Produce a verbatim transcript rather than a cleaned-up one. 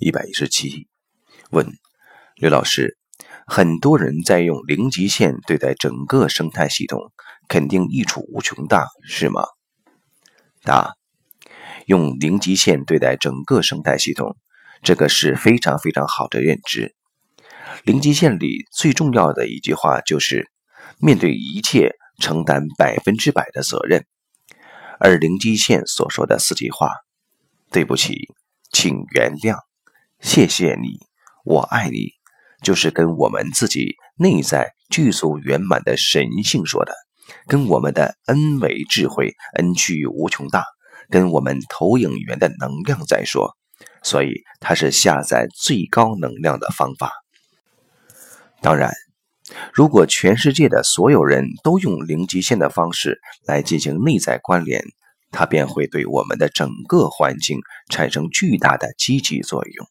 一百一十七问，刘老师，很多人在用零极限对待整个生态系统，肯定益处无穷大，是吗？答：用零极限对待整个生态系统，这个是非常非常好的认知。零极限里最重要的一句话就是，面对一切承担百分之百的责任。而零极限所说的四句话，对不起，请原谅，谢谢你，我爱你，就是跟我们自己内在具足圆满的神性说的，跟我们的恩为智慧，恩趣无穷大，跟我们投影源的能量在说，所以它是下载最高能量的方法。当然，如果全世界的所有人都用零极限的方式来进行内在关联，它便会对我们的整个环境产生巨大的积极作用。